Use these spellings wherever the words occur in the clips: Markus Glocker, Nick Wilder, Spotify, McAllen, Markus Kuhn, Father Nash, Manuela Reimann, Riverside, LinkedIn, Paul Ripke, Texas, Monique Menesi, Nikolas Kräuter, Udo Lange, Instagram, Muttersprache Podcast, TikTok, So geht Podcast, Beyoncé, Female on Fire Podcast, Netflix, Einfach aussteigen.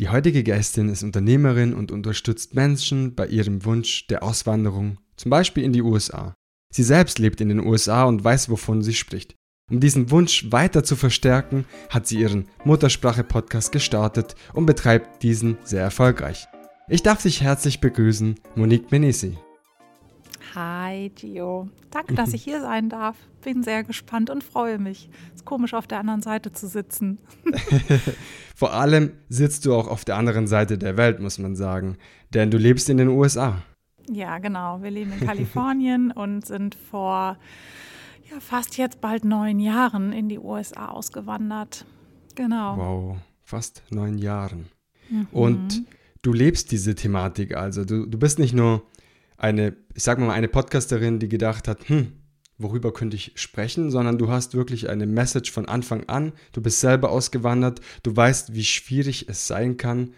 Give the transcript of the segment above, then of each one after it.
Die heutige Gästin ist Unternehmerin und unterstützt Menschen bei ihrem Wunsch der Auswanderung, zum Beispiel in die USA. Sie selbst lebt in den USA und weiß, wovon sie spricht. Um diesen Wunsch weiter zu verstärken, hat sie ihren Muttersprache Podcast gestartet und betreibt diesen sehr erfolgreich. Ich darf dich herzlich begrüßen, Monique Menesi. Hi Gio, danke, dass ich hier sein darf. Bin sehr gespannt und freue mich. Ist komisch, auf der anderen Seite zu sitzen. Vor allem sitzt du auch auf der anderen Seite der Welt, muss man sagen, denn du lebst in den USA. Ja, genau. Wir leben in Kalifornien und sind vor fast jetzt bald 9 Jahren in die USA ausgewandert. Genau. Wow, fast 9 Jahren. Mhm. Und du lebst diese Thematik also. Du bist nicht nur eine Podcasterin, die gedacht hat, worüber könnte ich sprechen, sondern du hast wirklich eine Message von Anfang an, du bist selber ausgewandert, du weißt, wie schwierig es sein kann,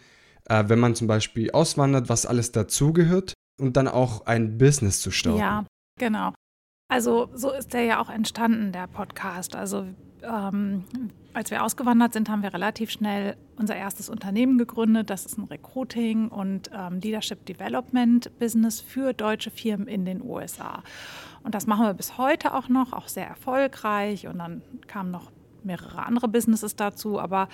wenn man zum Beispiel auswandert, was alles dazugehört und dann auch ein Business zu starten. Ja, genau. Also so ist der ja auch entstanden, der Podcast. Also als wir ausgewandert sind, haben wir relativ schnell unser erstes Unternehmen gegründet. Das ist ein Recruiting- und Leadership Development Business für deutsche Firmen in den USA. Und das machen wir bis heute auch noch, auch sehr erfolgreich. Und dann kamen noch mehrere andere Businesses dazu. Aber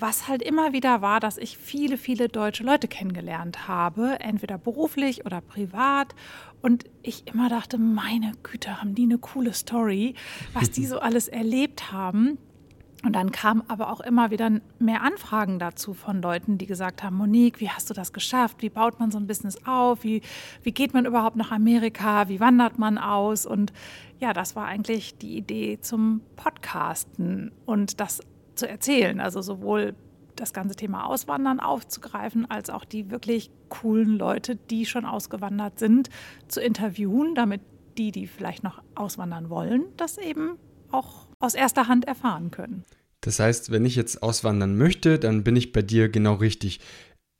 was halt immer wieder war, dass ich viele, viele deutsche Leute kennengelernt habe, entweder beruflich oder privat. Und ich immer dachte, meine Güte, haben die eine coole Story, was die so alles erlebt haben. Und dann kamen aber auch immer wieder mehr Anfragen dazu von Leuten, die gesagt haben, Monique, wie hast du das geschafft? Wie baut man so ein Business auf? Wie geht man überhaupt nach Amerika? Wie wandert man aus? Und ja, das war eigentlich die Idee zum Podcasten und das zu erzählen. Also sowohl das ganze Thema Auswandern aufzugreifen, als auch die wirklich coolen Leute, die schon ausgewandert sind, zu interviewen, damit die vielleicht noch auswandern wollen, das eben auch aus erster Hand erfahren können. Das heißt, wenn ich jetzt auswandern möchte, dann bin ich bei dir genau richtig.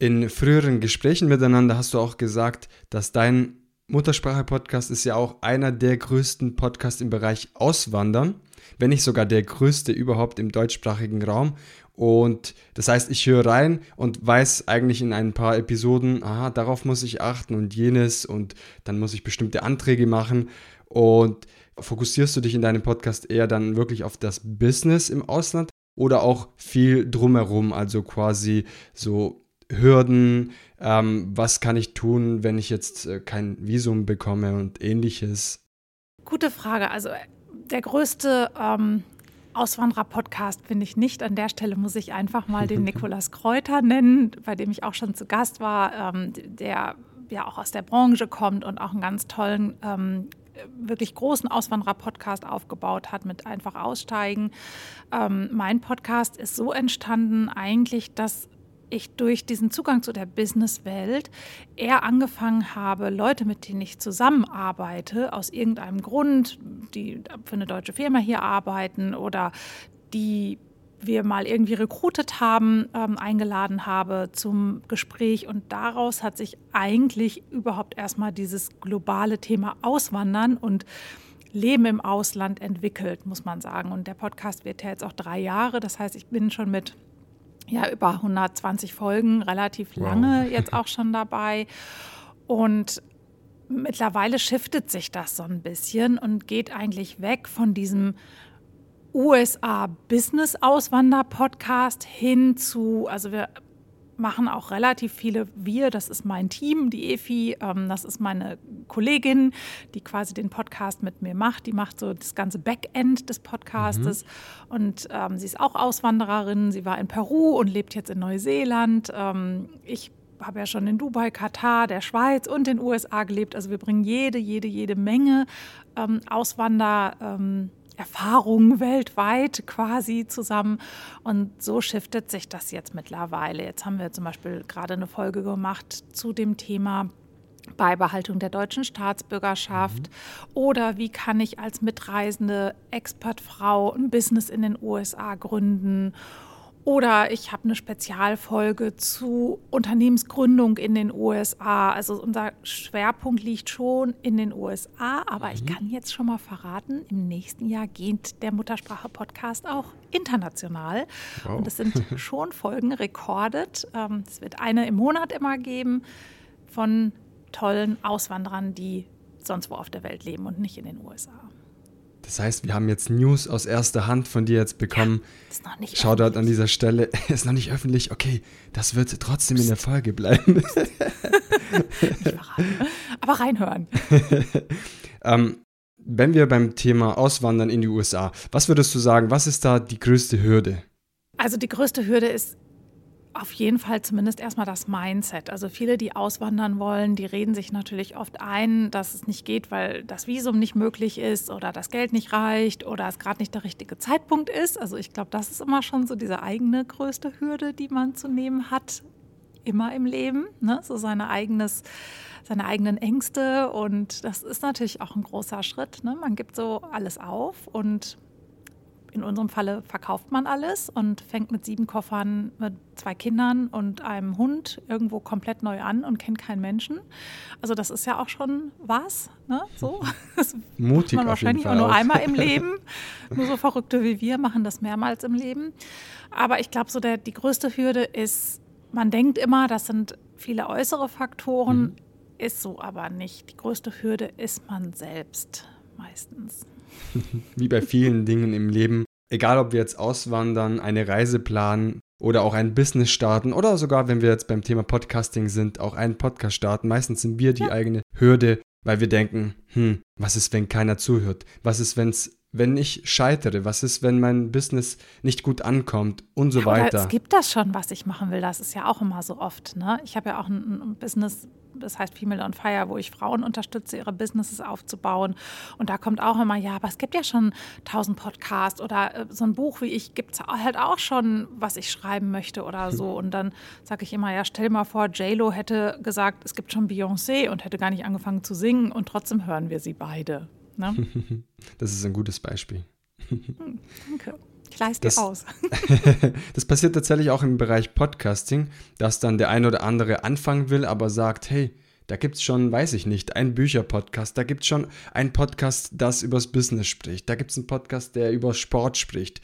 In früheren Gesprächen miteinander hast du auch gesagt, dass dein Muttersprache-Podcast ist ja auch einer der größten Podcasts im Bereich Auswandern, wenn nicht sogar der größte überhaupt im deutschsprachigen Raum. Und das heißt, ich höre rein und weiß eigentlich in ein paar Episoden, darauf muss ich achten und jenes und dann muss ich bestimmte Anträge machen. Und fokussierst du dich in deinem Podcast eher dann wirklich auf das Business im Ausland oder auch viel drumherum, also quasi so Hürden, was kann ich tun, wenn ich jetzt kein Visum bekomme und Ähnliches? Gute Frage. Also der größte Auswanderer-Podcast bin ich nicht. An der Stelle muss ich einfach mal den Nikolas Kräuter nennen, bei dem ich auch schon zu Gast war, der ja auch aus der Branche kommt und auch einen ganz tollen wirklich großen Auswanderer-Podcast aufgebaut hat mit Einfach aussteigen. Mein Podcast ist so entstanden eigentlich, dass ich durch diesen Zugang zu der Businesswelt eher angefangen habe, Leute, mit denen ich zusammenarbeite, aus irgendeinem Grund, die für eine deutsche Firma hier arbeiten oder die wir mal irgendwie rekrutiert haben, eingeladen habe zum Gespräch. Und daraus hat sich eigentlich überhaupt erstmal dieses globale Thema Auswandern und Leben im Ausland entwickelt, muss man sagen. Und der Podcast wird ja jetzt auch 3 Jahre. Das heißt, ich bin schon mit über 120 Folgen relativ lange jetzt auch schon dabei. Und mittlerweile shiftet sich das so ein bisschen und geht eigentlich weg von diesem USA-Business-Auswander-Podcast hin zu, also wir machen auch relativ viele wir, das ist mein Team, die Efi, das ist meine Kollegin, die quasi den Podcast mit mir macht, die macht so das ganze Backend des Podcastes und sie ist auch Auswandererin, sie war in Peru und lebt jetzt in Neuseeland, ich habe ja schon in Dubai, Katar, der Schweiz und den USA gelebt, also wir bringen jede Menge Erfahrungen weltweit quasi zusammen und so shiftet sich das jetzt mittlerweile. Jetzt haben wir zum Beispiel gerade eine Folge gemacht zu dem Thema Beibehaltung der deutschen Staatsbürgerschaft oder wie kann ich als mitreisende Expertfrau ein Business in den USA gründen Oder ich habe eine Spezialfolge zu Unternehmensgründung in den USA. Also unser Schwerpunkt liegt schon in den USA, aber ich kann jetzt schon mal verraten, im nächsten Jahr geht der Muttersprache Podcast auch international. Wow. Und es sind schon Folgen recorded. Es wird eine im Monat immer geben von tollen Auswanderern, die sonst wo auf der Welt leben und nicht in den USA. Das heißt, wir haben jetzt News aus erster Hand von dir jetzt bekommen. Ja, ist noch nicht Shoutout öffentlich. An dieser Stelle. Ist noch nicht öffentlich. Okay, das wird trotzdem in der Folge bleiben. Aber reinhören. Wenn wir beim Thema Auswandern in die USA, was würdest du sagen, was ist da die größte Hürde? Also die größte Hürde ist auf jeden Fall zumindest erstmal das Mindset. Also viele, die auswandern wollen, die reden sich natürlich oft ein, dass es nicht geht, weil das Visum nicht möglich ist oder das Geld nicht reicht oder es gerade nicht der richtige Zeitpunkt ist. Also ich glaube, das ist immer schon so diese eigene größte Hürde, die man zu nehmen hat, immer im Leben, ne? So seine eigenen Ängste, und das ist natürlich auch ein großer Schritt, ne? Man gibt so alles auf und in unserem Falle verkauft man alles und fängt mit 7 Koffern, mit 2 Kindern und einem Hund irgendwo komplett neu an und kennt keinen Menschen. Also das ist ja auch schon was, ne? So. Das mutig macht man wahrscheinlich auch nur einmal im Leben. Nur so Verrückte wie wir machen das mehrmals im Leben. Aber ich glaube, so die größte Hürde ist, man denkt immer, das sind viele äußere Faktoren, ist so aber nicht. Die größte Hürde ist man selbst meistens. Wie bei vielen Dingen im Leben. Egal, ob wir jetzt auswandern, eine Reise planen oder auch ein Business starten oder sogar, wenn wir jetzt beim Thema Podcasting sind, auch einen Podcast starten. Meistens sind wir die eigene Hürde, weil wir denken, was ist, wenn keiner zuhört? Was ist, wenn ich scheitere? Was ist, wenn mein Business nicht gut ankommt? Und so weiter. Es gibt das schon, was ich machen will. Das ist ja auch immer so oft, ne? Ich habe ja auch ein Business, das heißt Female on Fire, wo ich Frauen unterstütze, ihre Businesses aufzubauen. Und da kommt auch immer, ja, aber es gibt ja schon 1000 Podcasts oder so ein Buch wie ich, gibt es halt auch schon, was ich schreiben möchte oder so. Und dann sage ich immer, ja, stell mal vor, J-Lo hätte gesagt, es gibt schon Beyoncé und hätte gar nicht angefangen zu singen und trotzdem hören wir sie beide. Ne? Das ist ein gutes Beispiel. Danke. Ich leiste aus. Das passiert tatsächlich auch im Bereich Podcasting, dass dann der ein oder andere anfangen will, aber sagt, hey, da gibt es schon, weiß ich nicht, einen Bücher-Podcast, da gibt es schon einen Podcast, das übers Business spricht, da gibt es einen Podcast, der über Sport spricht.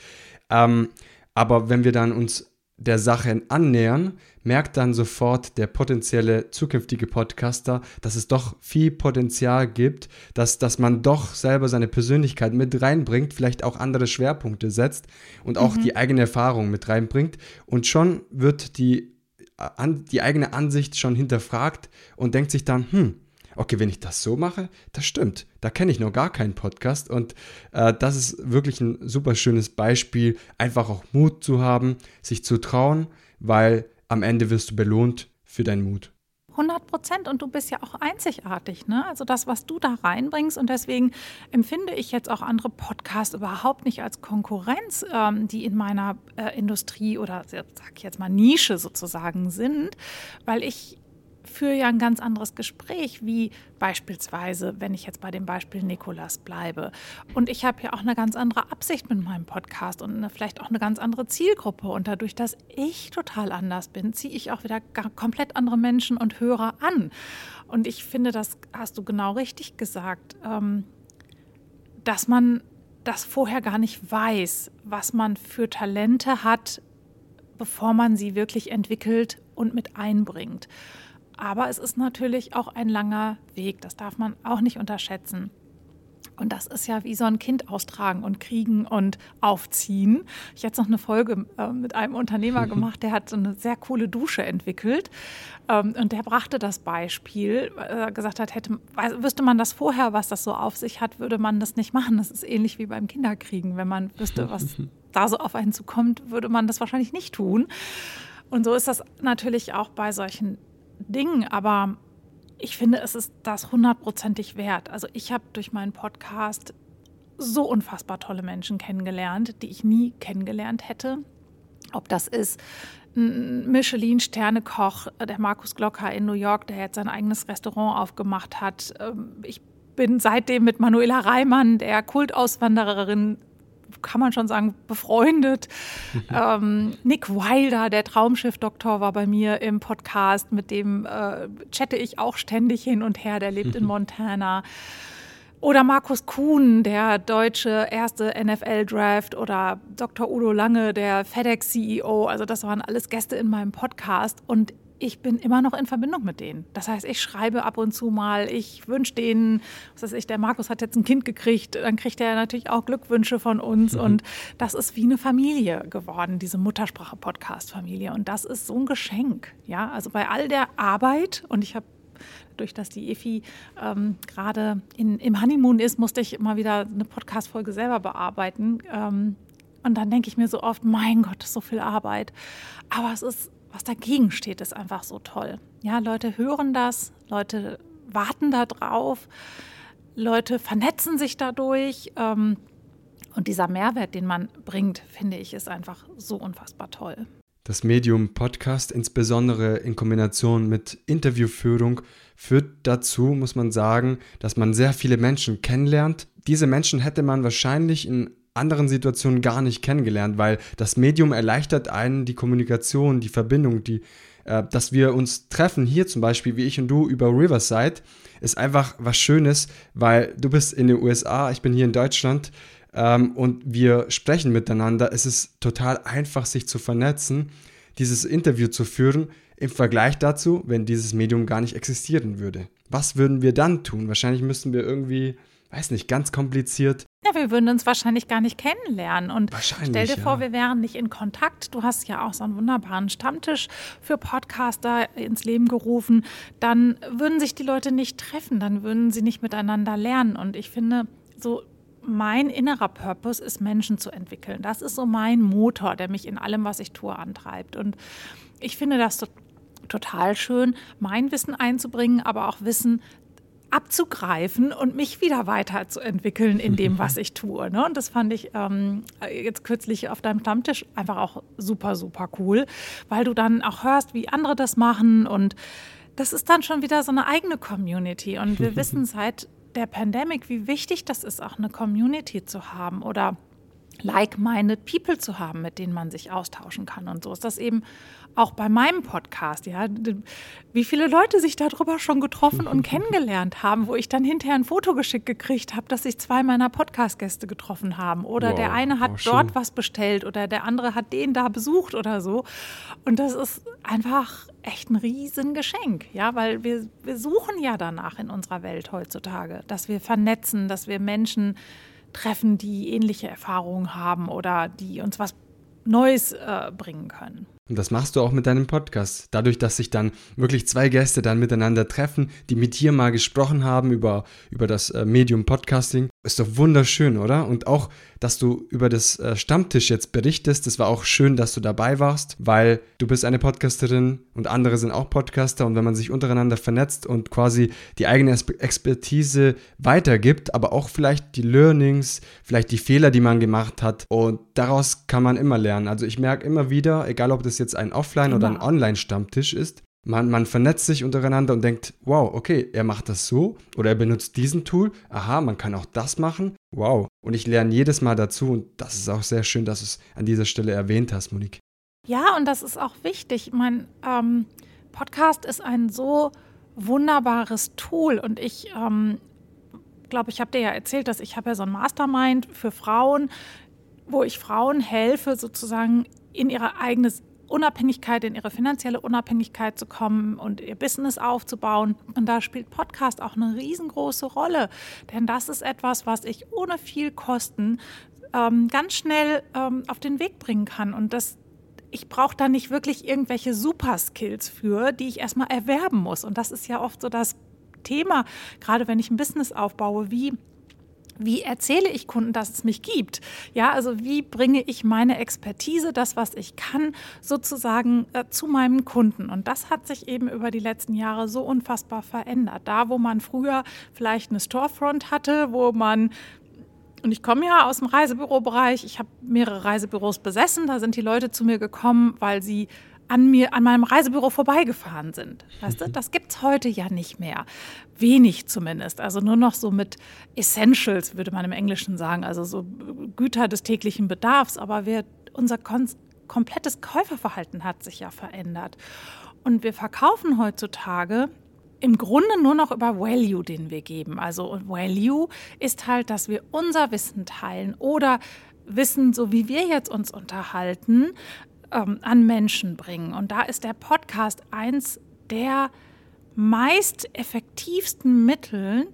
Aber wenn wir dann uns der Sache annähern, merkt dann sofort der potenzielle zukünftige Podcaster, dass es doch viel Potenzial gibt, dass man doch selber seine Persönlichkeit mit reinbringt, vielleicht auch andere Schwerpunkte setzt und auch die eigene Erfahrung mit reinbringt. Und schon wird die eigene Ansicht schon hinterfragt und denkt sich dann, okay, wenn ich das so mache, das stimmt, da kenne ich noch gar keinen Podcast, und das ist wirklich ein super schönes Beispiel, einfach auch Mut zu haben, sich zu trauen, weil am Ende wirst du belohnt für deinen Mut. 100%, und du bist ja auch einzigartig, ne? Also das, was du da reinbringst, und deswegen empfinde ich jetzt auch andere Podcasts überhaupt nicht als Konkurrenz, die in meiner Industrie oder sag ich jetzt mal Nische sozusagen sind, weil ich führe ja ein ganz anderes Gespräch, wie beispielsweise, wenn ich jetzt bei dem Beispiel Nikolas bleibe. Und ich habe ja auch eine ganz andere Absicht mit meinem Podcast und vielleicht auch eine ganz andere Zielgruppe. Und dadurch, dass ich total anders bin, ziehe ich auch wieder komplett andere Menschen und Hörer an. Und ich finde, das hast du genau richtig gesagt, dass man das vorher gar nicht weiß, was man für Talente hat, bevor man sie wirklich entwickelt und mit einbringt. Aber es ist natürlich auch ein langer Weg, das darf man auch nicht unterschätzen. Und das ist ja wie so ein Kind austragen und kriegen und aufziehen. Ich habe jetzt noch eine Folge mit einem Unternehmer gemacht, der hat so eine sehr coole Dusche entwickelt. Und der brachte das Beispiel, gesagt hat, wüsste man das vorher, was das so auf sich hat, würde man das nicht machen. Das ist ähnlich wie beim Kinderkriegen. Wenn man wüsste, was da so auf einen zukommt, würde man das wahrscheinlich nicht tun. Und so ist das natürlich auch bei solchen Ding, aber ich finde, es ist das 100%ig wert. Also ich habe durch meinen Podcast so unfassbar tolle Menschen kennengelernt, die ich nie kennengelernt hätte. Ob das ist ein Michelin-Sterne-Koch, der Markus Glocker in New York, der jetzt sein eigenes Restaurant aufgemacht hat. Ich bin seitdem mit Manuela Reimann, der Kultauswandererin, kann man schon sagen, befreundet. Nick Wilder, der Traumschiff-Doktor, war bei mir im Podcast. Mit dem chatte ich auch ständig hin und her. Der lebt in Montana. Oder Markus Kuhn, der deutsche erste NFL-Draft, oder Dr. Udo Lange, der FedEx-CEO. Also das waren alles Gäste in meinem Podcast und ich bin immer noch in Verbindung mit denen. Das heißt, ich schreibe ab und zu mal, ich wünsche denen, was weiß ich, der Markus hat jetzt ein Kind gekriegt, dann kriegt er natürlich auch Glückwünsche von uns. Mhm. Und das ist wie eine Familie geworden, diese Muttersprache-Podcast-Familie. Und das ist so ein Geschenk. Ja, also bei all der Arbeit, und ich habe durch dass die Effi gerade im Honeymoon ist, musste ich immer wieder eine Podcast-Folge selber bearbeiten. Und dann denke ich mir so oft, mein Gott, das ist so viel Arbeit. Aber es ist, was dagegen steht, ist einfach so toll. Ja, Leute hören das, Leute warten da drauf, Leute vernetzen sich dadurch. Und dieser Mehrwert, den man bringt, finde ich, ist einfach so unfassbar toll. Das Medium Podcast, insbesondere in Kombination mit Interviewführung, führt dazu, muss man sagen, dass man sehr viele Menschen kennenlernt. Diese Menschen hätte man wahrscheinlich in anderen Situationen gar nicht kennengelernt, weil das Medium erleichtert einen die Kommunikation, die Verbindung, dass wir uns treffen, hier zum Beispiel wie ich und du über Riverside, ist einfach was Schönes, weil du bist in den USA, ich bin hier in Deutschland. Und wir sprechen miteinander. Es ist total einfach, sich zu vernetzen, dieses Interview zu führen, im Vergleich dazu, wenn dieses Medium gar nicht existieren würde. Was würden wir dann tun? Wahrscheinlich müssten wir irgendwie, weiß nicht, ganz kompliziert. Ja, wir würden uns wahrscheinlich gar nicht kennenlernen. Und stell dir vor, wir wären nicht in Kontakt. Du hast ja auch so einen wunderbaren Stammtisch für Podcaster ins Leben gerufen. Dann würden sich die Leute nicht treffen. Dann würden sie nicht miteinander lernen. Und ich finde, mein innerer Purpose ist, Menschen zu entwickeln. Das ist so mein Motor, der mich in allem, was ich tue, antreibt. Und ich finde das total schön, mein Wissen einzubringen, aber auch Wissen abzugreifen und mich wieder weiterzuentwickeln in dem, was ich tue. Ne? Und das fand ich jetzt kürzlich auf deinem Stammtisch einfach auch super, super cool, weil du dann auch hörst, wie andere das machen. Und das ist dann schon wieder so eine eigene Community. Und wir wissen es halt, der Pandemie, wie wichtig das ist, auch eine Community zu haben oder like-minded people zu haben, mit denen man sich austauschen kann. Und so ist das eben auch bei meinem Podcast. Ja, wie viele Leute sich darüber schon getroffen und kennengelernt haben, wo ich dann hinterher ein Foto geschickt gekriegt habe, dass sich zwei meiner Podcast-Gäste getroffen haben. Oder der eine hat dort was bestellt oder der andere hat den da besucht oder so. Und das ist einfach echt ein Riesengeschenk, ja, weil wir suchen ja danach in unserer Welt heutzutage, dass wir vernetzen, dass wir Menschen treffen, die ähnliche Erfahrungen haben oder die uns was Neues bringen können. Und das machst du auch mit deinem Podcast. Dadurch, dass sich dann wirklich zwei Gäste dann miteinander treffen, die mit dir mal gesprochen haben über das Medium Podcasting. Ist doch wunderschön, oder? Und auch, dass du über das Stammtisch jetzt berichtest. Das war auch schön, dass du dabei warst, weil du bist eine Podcasterin und andere sind auch Podcaster. Und wenn man sich untereinander vernetzt und quasi die eigene Expertise weitergibt, aber auch vielleicht die Learnings, vielleicht die Fehler, die man gemacht hat. Und daraus kann man immer lernen. Also ich merke immer wieder, egal ob das jetzt ein Offline- oder ein Online-Stammtisch ist. Man vernetzt sich untereinander und denkt, wow, okay, er macht das so oder er benutzt diesen Tool. Aha, man kann auch das machen. Wow. Und ich lerne jedes Mal dazu und das ist auch sehr schön, dass du es an dieser Stelle erwähnt hast, Monique. Ja, und das ist auch wichtig. Mein Podcast ist ein so wunderbares Tool und ich habe dir ja erzählt, dass ich habe ja so ein Mastermind für Frauen, wo ich Frauen helfe, sozusagen in ihre eigene Unabhängigkeit, in ihre finanzielle Unabhängigkeit zu kommen und ihr Business aufzubauen. Und da spielt Podcast auch eine riesengroße Rolle, denn das ist etwas, was ich ohne viel Kosten ganz schnell auf den Weg bringen kann. Und ich brauche da nicht wirklich irgendwelche Superskills für, die ich erstmal erwerben muss. Und das ist ja oft so das Thema, gerade wenn ich ein Business aufbaue, wie erzähle ich Kunden, dass es mich gibt? Ja, also wie bringe ich meine Expertise, das, was ich kann, sozusagen zu meinem Kunden? Und das hat sich eben über die letzten Jahre so unfassbar verändert. Da, wo man früher vielleicht eine Storefront hatte, und ich komme ja aus dem Reisebürobereich, ich habe mehrere Reisebüros besessen, da sind die Leute zu mir gekommen, weil sie an meinem Reisebüro vorbeigefahren sind. Weißt du, das gibt's heute ja nicht mehr. Wenig zumindest. Also nur noch so mit Essentials, würde man im Englischen sagen. Also so Güter des täglichen Bedarfs. Aber unser komplettes Käuferverhalten hat sich ja verändert. Und wir verkaufen heutzutage im Grunde nur noch über Value, den wir geben. Also Value ist halt, dass wir unser Wissen teilen oder Wissen, so wie wir jetzt uns unterhalten, an Menschen bringen. Und da ist der Podcast eins der meist effektivsten Mittel,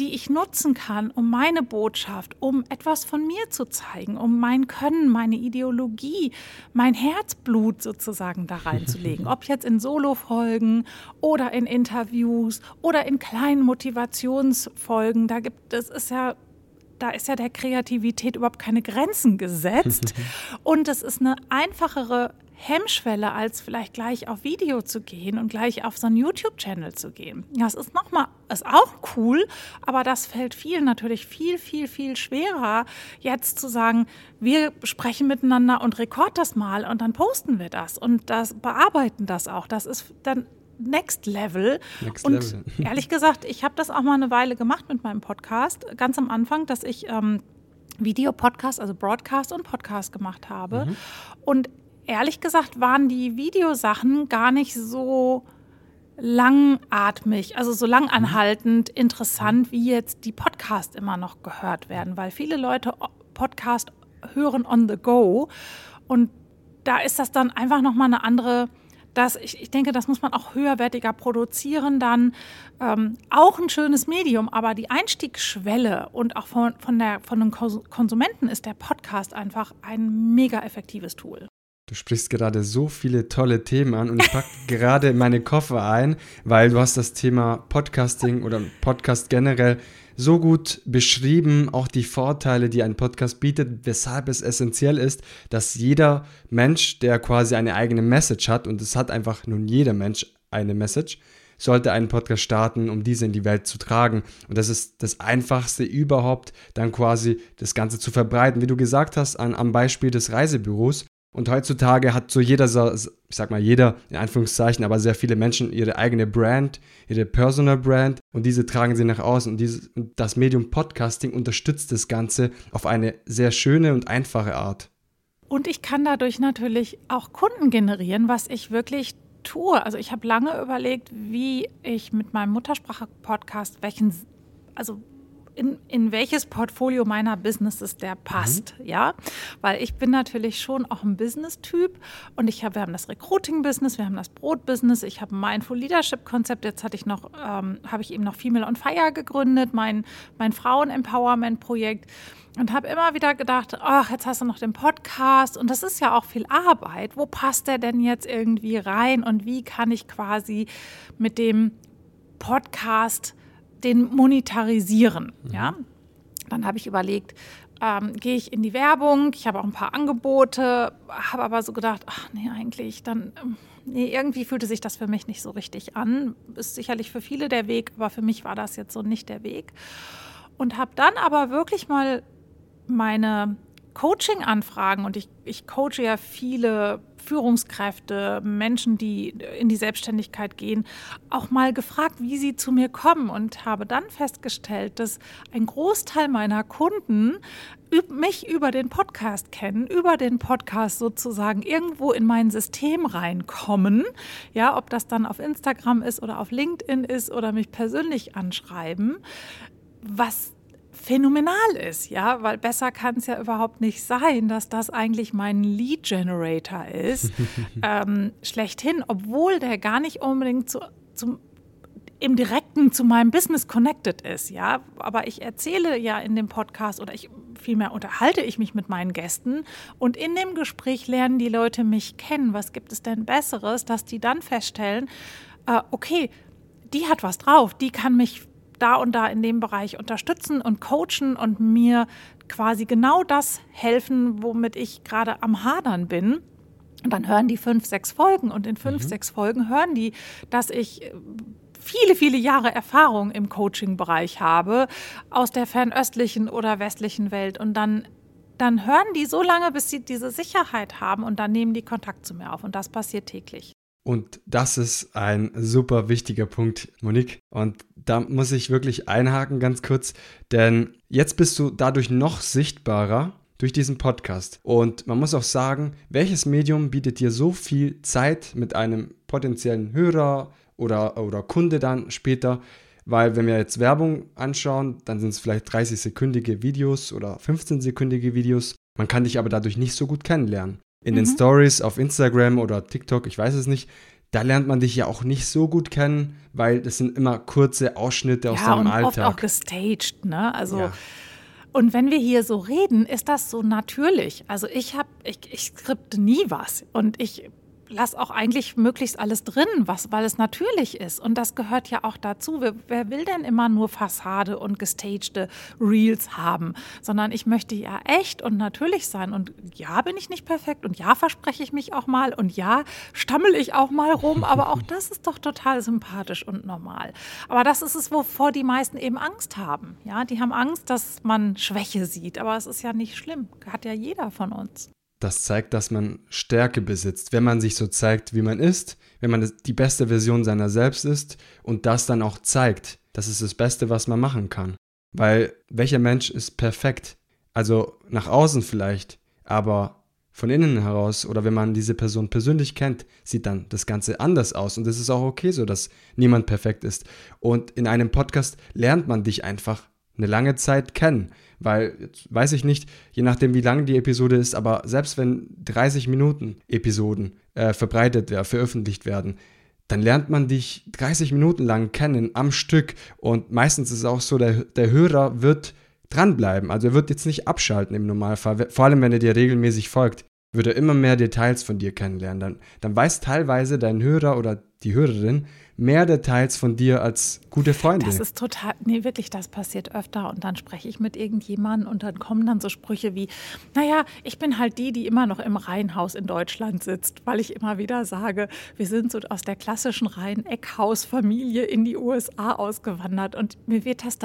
die ich nutzen kann, um meine Botschaft, um etwas von mir zu zeigen, um mein Können, meine Ideologie, mein Herzblut sozusagen da reinzulegen. Ob jetzt in Solo-Folgen oder in Interviews oder in kleinen Motivationsfolgen, da ist ja der Kreativität überhaupt keine Grenzen gesetzt. Und es ist eine einfachere Hemmschwelle, als vielleicht gleich auf Video zu gehen und gleich auf so einen YouTube-Channel zu gehen. Das ist nochmal, ist auch cool, aber das fällt vielen natürlich viel, viel, viel schwerer, jetzt zu sagen, wir sprechen miteinander und rekord das mal und dann posten wir das und das bearbeiten das auch. Das ist dann Next Level. Und ehrlich gesagt, ich habe das auch mal eine Weile gemacht mit meinem Podcast, ganz am Anfang, dass ich Video-Podcast, also Broadcast und Podcast gemacht habe. Mhm. Und ehrlich gesagt waren die Videosachen gar nicht so langatmig, also so langanhaltend interessant, wie jetzt die Podcasts immer noch gehört werden, weil viele Leute Podcast hören on the go und da ist das dann einfach nochmal eine andere. Ich denke, das muss man auch höherwertiger produzieren, dann auch ein schönes Medium, aber die Einstiegsschwelle und auch von den Konsumenten ist der Podcast einfach ein mega effektives Tool. Du sprichst gerade so viele tolle Themen an und ich packe gerade meine Koffer ein, weil du hast das Thema Podcasting oder Podcast generell so gut beschrieben, auch die Vorteile, die ein Podcast bietet, weshalb es essentiell ist, dass jeder Mensch, der quasi eine eigene Message hat, und es hat einfach nun jeder Mensch eine Message, sollte einen Podcast starten, um diese in die Welt zu tragen. Und das ist das Einfachste überhaupt, dann quasi das Ganze zu verbreiten. Wie du gesagt hast, am Beispiel des Reisebüros. Und heutzutage hat so jeder, ich sag mal jeder, in Anführungszeichen, aber sehr viele Menschen ihre eigene Brand, ihre Personal Brand und diese tragen sie nach außen. Und das Medium Podcasting unterstützt das Ganze auf eine sehr schöne und einfache Art. Und ich kann dadurch natürlich auch Kunden generieren, was ich wirklich tue. Also ich habe lange überlegt, wie ich mit meinem Muttersprache-Podcast, in welches Portfolio meiner Businesses der passt, ja, weil ich bin natürlich schon auch ein Business-Typ und wir haben das Recruiting-Business, wir haben das Brot-Business, ich habe ein Mindful-Leadership-Konzept, jetzt habe ich eben noch Female on Fire gegründet, mein Frauen-Empowerment-Projekt und habe immer wieder gedacht, ach, jetzt hast du noch den Podcast und das ist ja auch viel Arbeit, wo passt der denn jetzt irgendwie rein und wie kann ich quasi mit dem Podcast den monetarisieren, ja. Dann habe ich überlegt, gehe ich in die Werbung, ich habe auch ein paar Angebote, habe aber so gedacht, irgendwie fühlte sich das für mich nicht so richtig an. Ist sicherlich für viele der Weg, aber für mich war das jetzt so nicht der Weg. Und habe dann aber wirklich mal meine Coaching-Anfragen und ich coache ja viele Führungskräfte, Menschen, die in die Selbstständigkeit gehen, auch mal gefragt, wie sie zu mir kommen und habe dann festgestellt, dass ein Großteil meiner Kunden mich über den Podcast kennen, über den Podcast sozusagen irgendwo in mein System reinkommen, ja, ob das dann auf Instagram ist oder auf LinkedIn ist oder mich persönlich anschreiben, was phänomenal ist, ja, weil besser kann es ja überhaupt nicht sein, dass das eigentlich mein Lead-Generator ist, schlechthin, obwohl der gar nicht unbedingt im Direkten zu meinem Business connected ist, ja, aber ich erzähle ja in dem Podcast oder vielmehr unterhalte ich mich mit meinen Gästen und in dem Gespräch lernen die Leute mich kennen, was gibt es denn Besseres, dass die dann feststellen, okay, die hat was drauf, die kann mich da und da in dem Bereich unterstützen und coachen und mir quasi genau das helfen, womit ich gerade am Hadern bin. Und dann hören die 5, 6 Folgen und in 5, 6 Folgen hören die, dass ich viele, viele Jahre Erfahrung im Coaching-Bereich habe, aus der fernöstlichen oder westlichen Welt und dann dann hören die so lange, bis sie diese Sicherheit haben und dann nehmen die Kontakt zu mir auf. Und das passiert täglich. Und das ist ein super wichtiger Punkt, Monique. Und da muss ich wirklich einhaken ganz kurz, denn jetzt bist du dadurch noch sichtbarer durch diesen Podcast. Und man muss auch sagen, welches Medium bietet dir so viel Zeit mit einem potenziellen Hörer oder Kunde dann später? Weil wenn wir jetzt Werbung anschauen, dann sind es vielleicht 30-sekündige Videos oder 15-sekündige Videos. Man kann dich aber dadurch nicht so gut kennenlernen. In den Stories auf Instagram oder TikTok, ich weiß es nicht, da lernt man dich ja auch nicht so gut kennen, weil das sind immer kurze Ausschnitte aus deinem Alltag. Ja, und oft auch gestaged, ne? Also ja. Und wenn wir hier so reden, ist das so natürlich. Also ich skripte nie was und ich lass auch eigentlich möglichst alles drin, weil es natürlich ist. Und das gehört ja auch dazu. Wer will denn immer nur Fassade und gestagte Reels haben? Sondern ich möchte ja echt und natürlich sein. Und ja, bin ich nicht perfekt. Und ja, verspreche ich mich auch mal. Und ja, stammel ich auch mal rum. Aber auch das ist doch total sympathisch und normal. Aber das ist es, wovor die meisten eben Angst haben. Ja, die haben Angst, dass man Schwäche sieht. Aber es ist ja nicht schlimm. Hat ja jeder von uns. Das zeigt, dass man Stärke besitzt, wenn man sich so zeigt, wie man ist, wenn man die beste Version seiner selbst ist und das dann auch zeigt. Das ist das Beste, was man machen kann. Weil welcher Mensch ist perfekt? Also nach außen vielleicht, aber von innen heraus oder wenn man diese Person persönlich kennt, sieht dann das Ganze anders aus. Und es ist auch okay so, dass niemand perfekt ist. Und in einem Podcast lernt man dich einfach eine lange Zeit kennen, weil, jetzt weiß ich nicht, je nachdem wie lang die Episode ist, aber selbst wenn 30 Minuten Episoden veröffentlicht werden, dann lernt man dich 30 Minuten lang kennen am Stück und meistens ist es auch so, der Hörer wird dranbleiben, also er wird jetzt nicht abschalten im Normalfall, vor allem wenn er dir regelmäßig folgt, wird er immer mehr Details von dir kennenlernen, dann weiß teilweise dein Hörer oder die Hörerin mehr Details von dir als gute Freunde. Das ist total, wirklich, das passiert öfter und dann spreche ich mit irgendjemandem und dann kommen dann so Sprüche wie, naja, ich bin halt die immer noch im Reihenhaus in Deutschland sitzt, weil ich immer wieder sage, wir sind so aus der klassischen Reihen-Eckhaus-Familie in die USA ausgewandert und mir ist das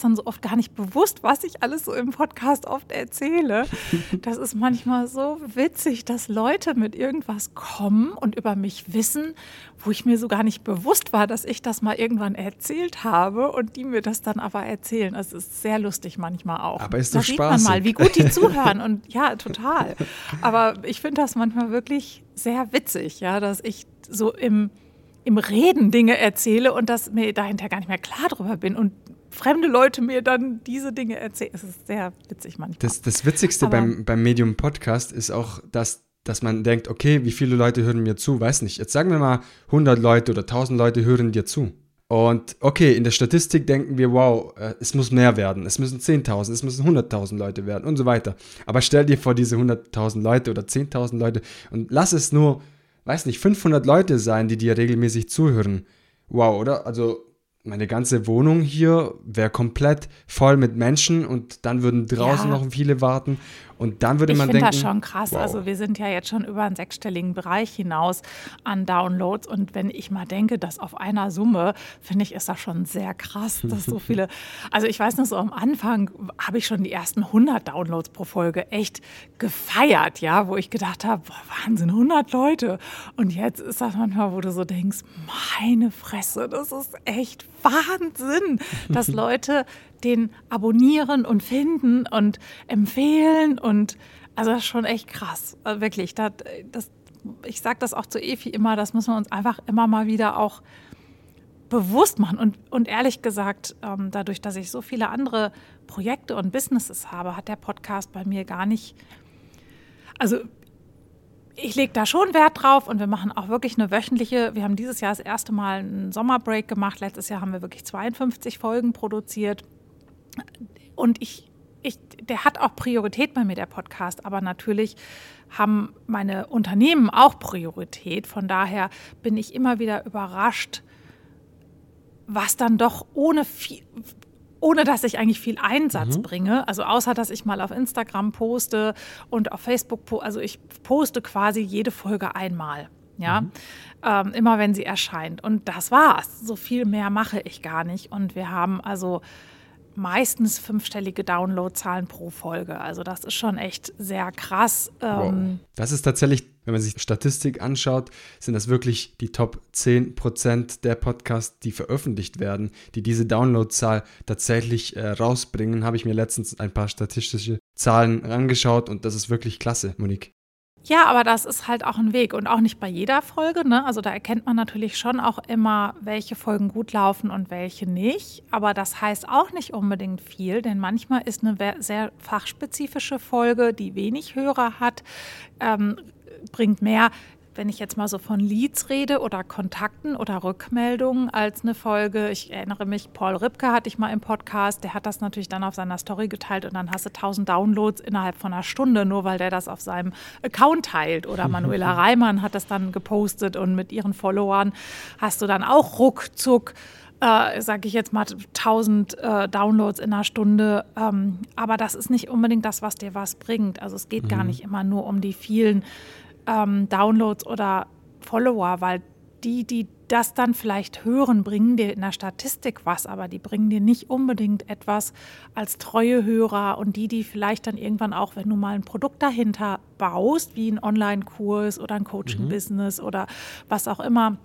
dann so oft gar nicht bewusst, was ich alles so im Podcast oft erzähle. Das ist manchmal so witzig, dass Leute mit irgendwas kommen und über mich wissen, wo ich mir so gar nicht bewusst war, dass ich das mal irgendwann erzählt habe und die mir das dann aber erzählen. Das ist sehr lustig manchmal auch. Aber ist doch spaßig. Da sieht man mal, wie gut die zuhören und ja, total. Aber ich finde das manchmal wirklich sehr witzig, ja, dass ich so im Reden Dinge erzähle und dass mir dahinter gar nicht mehr klar drüber bin und fremde Leute mir dann diese Dinge erzählen. Es ist sehr witzig manchmal. Das Witzigste beim Medium Podcast ist auch, dass man denkt, okay, wie viele Leute hören mir zu, weiß nicht. Jetzt sagen wir mal, 100 Leute oder 1000 Leute hören dir zu. Und okay, in der Statistik denken wir, wow, es muss mehr werden, es müssen 10.000, es müssen 100.000 Leute werden und so weiter. Aber stell dir vor, diese 100.000 Leute oder 10.000 Leute und lass es nur, weiß nicht, 500 Leute sein, die dir regelmäßig zuhören. Wow, oder? Also meine ganze Wohnung hier wäre komplett voll mit Menschen und dann würden draußen noch viele warten und dann würde man denken... Ich finde das schon krass, wow. Also wir sind ja jetzt schon über einen sechsstelligen Bereich hinaus an Downloads und wenn ich mal denke, dass auf einer Summe, finde ich, ist das schon sehr krass, dass so viele... Also ich weiß noch, so am Anfang habe ich schon die ersten 100 Downloads pro Folge echt gefeiert, ja, wo ich gedacht habe, boah, Wahnsinn, 100 Leute und jetzt ist das manchmal, wo du so denkst, meine Fresse, das ist echt Wahnsinn, dass Leute den abonnieren und finden und empfehlen und also das ist schon echt krass, also wirklich. Ich sage das auch zu Evi immer, das müssen wir uns einfach immer mal wieder auch bewusst machen und ehrlich gesagt, dadurch, dass ich so viele andere Projekte und Businesses habe, hat der Podcast bei mir gar nicht, also ich lege da schon Wert drauf und wir machen auch wirklich eine wöchentliche, wir haben dieses Jahr das erste Mal einen Sommerbreak gemacht, letztes Jahr haben wir wirklich 52 Folgen produziert und der hat auch Priorität bei mir, der Podcast, aber natürlich haben meine Unternehmen auch Priorität, von daher bin ich immer wieder überrascht, was dann doch ohne dass ich eigentlich viel Einsatz bringe, also außer, dass ich mal auf Instagram poste und auf Facebook, also ich poste quasi jede Folge einmal, ja, immer wenn sie erscheint und das war's, so viel mehr mache ich gar nicht und wir haben also meistens 5-stellige Downloadzahlen pro Folge. Also das ist schon echt sehr krass. Wow. Das ist tatsächlich, wenn man sich die Statistik anschaut, sind das wirklich die Top 10% der Podcasts, die veröffentlicht werden, die diese Downloadzahl tatsächlich rausbringen. Habe ich mir letztens ein paar statistische Zahlen angeschaut und das ist wirklich klasse, Monique. Ja, aber das ist halt auch ein Weg und auch nicht bei jeder Folge, ne? Also da erkennt man natürlich schon auch immer, welche Folgen gut laufen und welche nicht. Aber das heißt auch nicht unbedingt viel, denn manchmal ist eine sehr fachspezifische Folge, die wenig Hörer hat, bringt mehr, wenn ich jetzt mal so von Leads rede oder Kontakten oder Rückmeldungen als eine Folge. Ich erinnere mich, Paul Ripke hatte ich mal im Podcast, der hat das natürlich dann auf seiner Story geteilt und dann hast du 1000 Downloads innerhalb von einer Stunde, nur weil der das auf seinem Account teilt. Oder Manuela Reimann hat das dann gepostet und mit ihren Followern hast du dann auch ruckzuck, sage ich jetzt mal, 1000 Downloads in einer Stunde. Aber das ist nicht unbedingt das, was dir was bringt. Also es geht gar nicht immer nur um die vielen Downloads oder Follower, weil die das dann vielleicht hören, bringen dir in der Statistik was, aber die bringen dir nicht unbedingt etwas als treue Hörer und die vielleicht dann irgendwann auch, wenn du mal ein Produkt dahinter baust, wie einen Online-Kurs oder ein Coaching-Business oder was auch immer,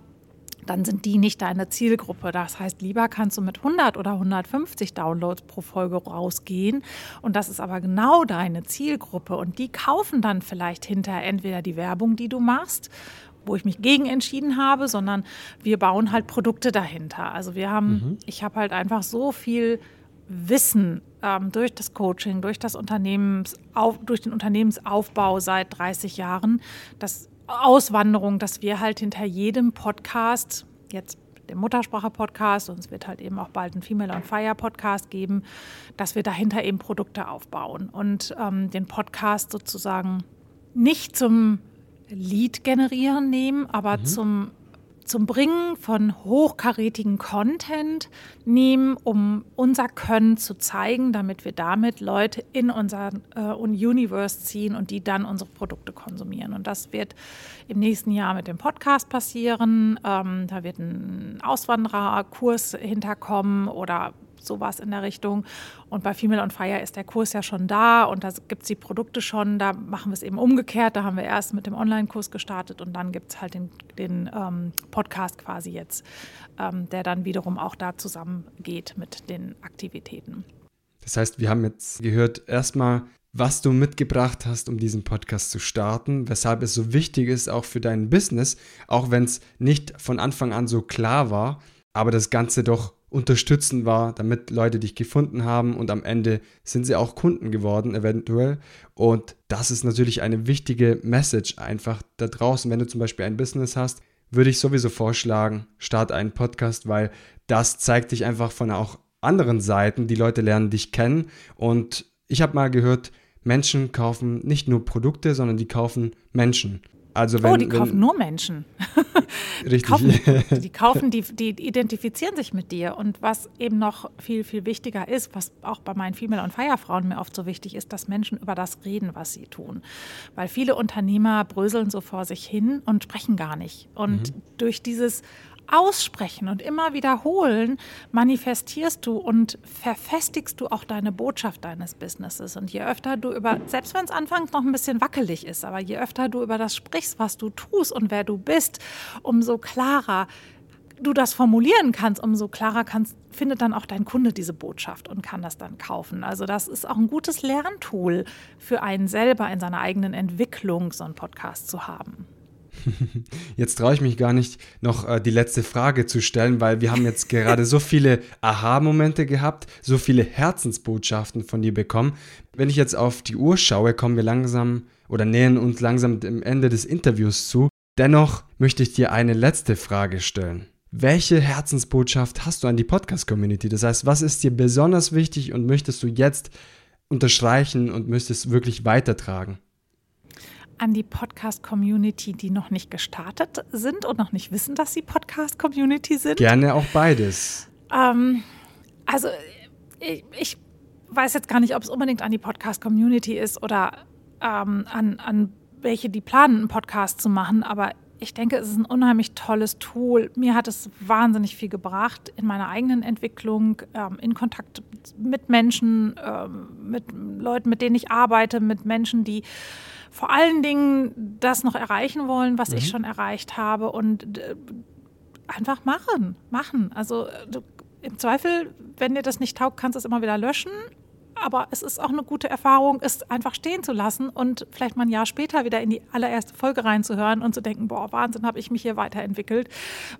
dann sind die nicht deine Zielgruppe. Das heißt, lieber kannst du mit 100 oder 150 Downloads pro Folge rausgehen und das ist aber genau deine Zielgruppe und die kaufen dann vielleicht hinterher entweder die Werbung, die du machst, wo ich mich gegen entschieden habe, sondern wir bauen halt Produkte dahinter. Also ich habe halt einfach so viel Wissen durch das Coaching, durch den Unternehmensaufbau seit 30 Jahren, dass wir halt hinter jedem Podcast, jetzt dem Muttersprache-Podcast, und es wird halt eben auch bald einen Female on Fire Podcast geben, dass wir dahinter eben Produkte aufbauen und den Podcast sozusagen nicht zum Lead generieren nehmen, aber zum Bringen von hochkarätigen Content nehmen, um unser Können zu zeigen, damit wir damit Leute in unser Universe ziehen und die dann unsere Produkte konsumieren. Und das wird im nächsten Jahr mit dem Podcast passieren. Da wird ein Auswandererkurs hinterkommen oder sowas in der Richtung. Und bei Female on Fire ist der Kurs ja schon da und da gibt es die Produkte schon. Da machen wir es eben umgekehrt. Da haben wir erst mit dem Online-Kurs gestartet und dann gibt es halt den Podcast quasi jetzt, der dann wiederum auch da zusammengeht mit den Aktivitäten. Das heißt, wir haben jetzt gehört, erstmal, was du mitgebracht hast, um diesen Podcast zu starten, weshalb es so wichtig ist, auch für dein Business, auch wenn es nicht von Anfang an so klar war, aber das Ganze doch unterstützend war, damit Leute dich gefunden haben und am Ende sind sie auch Kunden geworden, eventuell. Und das ist natürlich eine wichtige Message einfach da draußen. Wenn du zum Beispiel ein Business hast, würde ich sowieso vorschlagen, starte einen Podcast, weil das zeigt dich einfach von auch anderen Seiten. Die Leute lernen dich kennen und ich habe mal gehört, Menschen kaufen nicht nur Produkte, sondern die kaufen Menschen. Also kaufen nur Menschen. Richtig. Die identifizieren sich mit dir. Und was eben noch viel, viel wichtiger ist, was auch bei meinen Female on Fire Frauen mir oft so wichtig ist, dass Menschen über das reden, was sie tun. Weil viele Unternehmer bröseln so vor sich hin und sprechen gar nicht. Und durch dieses Aussprechen und immer wiederholen manifestierst du und verfestigst du auch deine Botschaft deines Businesses. Und je öfter du selbst wenn es anfangs noch ein bisschen wackelig ist, aber je öfter du über das sprichst, was du tust und wer du bist, umso klarer du das formulieren kannst, findet dann auch dein Kunde diese Botschaft und kann das dann kaufen. Also das ist auch ein gutes Lerntool für einen selber in seiner eigenen Entwicklung, so einen Podcast zu haben. Jetzt traue ich mich gar nicht, noch die letzte Frage zu stellen, weil wir haben jetzt gerade so viele Aha-Momente gehabt, so viele Herzensbotschaften von dir bekommen. Wenn ich jetzt auf die Uhr schaue, kommen wir langsam oder nähern uns langsam dem Ende des Interviews zu. Dennoch möchte ich dir eine letzte Frage stellen. Welche Herzensbotschaft hast du an die Podcast-Community? Das heißt, was ist dir besonders wichtig und möchtest du jetzt unterstreichen und möchtest wirklich weitertragen? An die Podcast-Community, die noch nicht gestartet sind und noch nicht wissen, dass sie Podcast-Community sind. Gerne auch beides. Also ich weiß jetzt gar nicht, ob es unbedingt an die Podcast-Community ist oder an welche, die planen, einen Podcast zu machen, aber Ich denke, es ist ein unheimlich tolles Tool. Mir hat es wahnsinnig viel gebracht in meiner eigenen Entwicklung, in Kontakt mit Menschen, mit Leuten, mit denen ich arbeite, mit Menschen, die vor allen Dingen das noch erreichen wollen, was ich schon erreicht habe, und einfach machen. Also im Zweifel, wenn dir das nicht taugt, kannst du es immer wieder löschen. Aber es ist auch eine gute Erfahrung, es einfach stehen zu lassen und vielleicht mal ein Jahr später wieder in die allererste Folge reinzuhören und zu denken, boah, Wahnsinn, habe ich mich hier weiterentwickelt.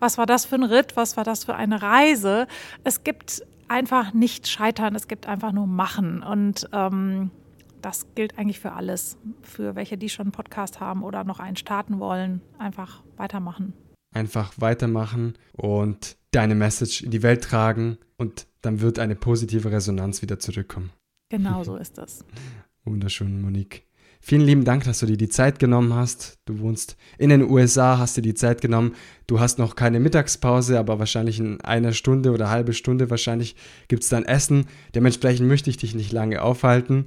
Was war das für ein Ritt? Was war das für eine Reise? Es gibt einfach nicht Scheitern, es gibt einfach nur Machen. Und das gilt eigentlich für alles. Für welche, die schon einen Podcast haben oder noch einen starten wollen, einfach weitermachen. Einfach weitermachen und deine Message in die Welt tragen, und dann wird eine positive Resonanz wieder zurückkommen. Genau so ist das. Wunderschön, Monique. Vielen lieben Dank, dass du dir die Zeit genommen hast. Du wohnst in den USA, hast dir die Zeit genommen. Du hast noch keine Mittagspause, aber wahrscheinlich in einer Stunde oder halbe Stunde wahrscheinlich gibt es dann Essen. Dementsprechend möchte ich dich nicht lange aufhalten.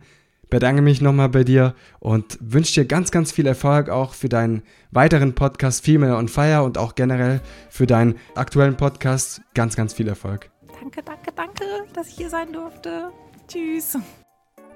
Bedanke mich nochmal bei dir und wünsche dir ganz, ganz viel Erfolg auch für deinen weiteren Podcast Female on Fire und auch generell für deinen aktuellen Podcast. Ganz, ganz viel Erfolg. Danke, dass ich hier sein durfte. Tschüss.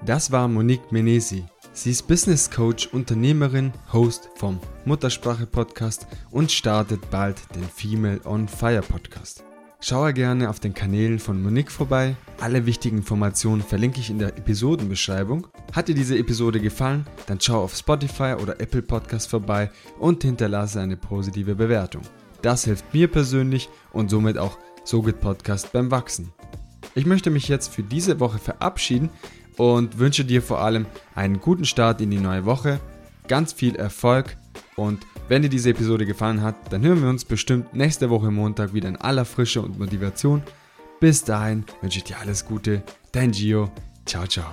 Das war Monique Menesi. Sie ist Business Coach, Unternehmerin, Host vom Muttersprache Podcast und startet bald den Female on Fire Podcast. Schau gerne auf den Kanälen von Monique vorbei. Alle wichtigen Informationen verlinke ich in der Episodenbeschreibung. Hat dir diese Episode gefallen, dann schau auf Spotify oder Apple Podcast vorbei und hinterlasse eine positive Bewertung. Das hilft mir persönlich und somit auch So geht Podcast beim Wachsen. Ich möchte mich jetzt für diese Woche verabschieden und wünsche dir vor allem einen guten Start in die neue Woche, ganz viel Erfolg, und wenn dir diese Episode gefallen hat, dann hören wir uns bestimmt nächste Woche Montag wieder in aller Frische und Motivation. Bis dahin wünsche ich dir alles Gute, dein Gio, ciao, ciao.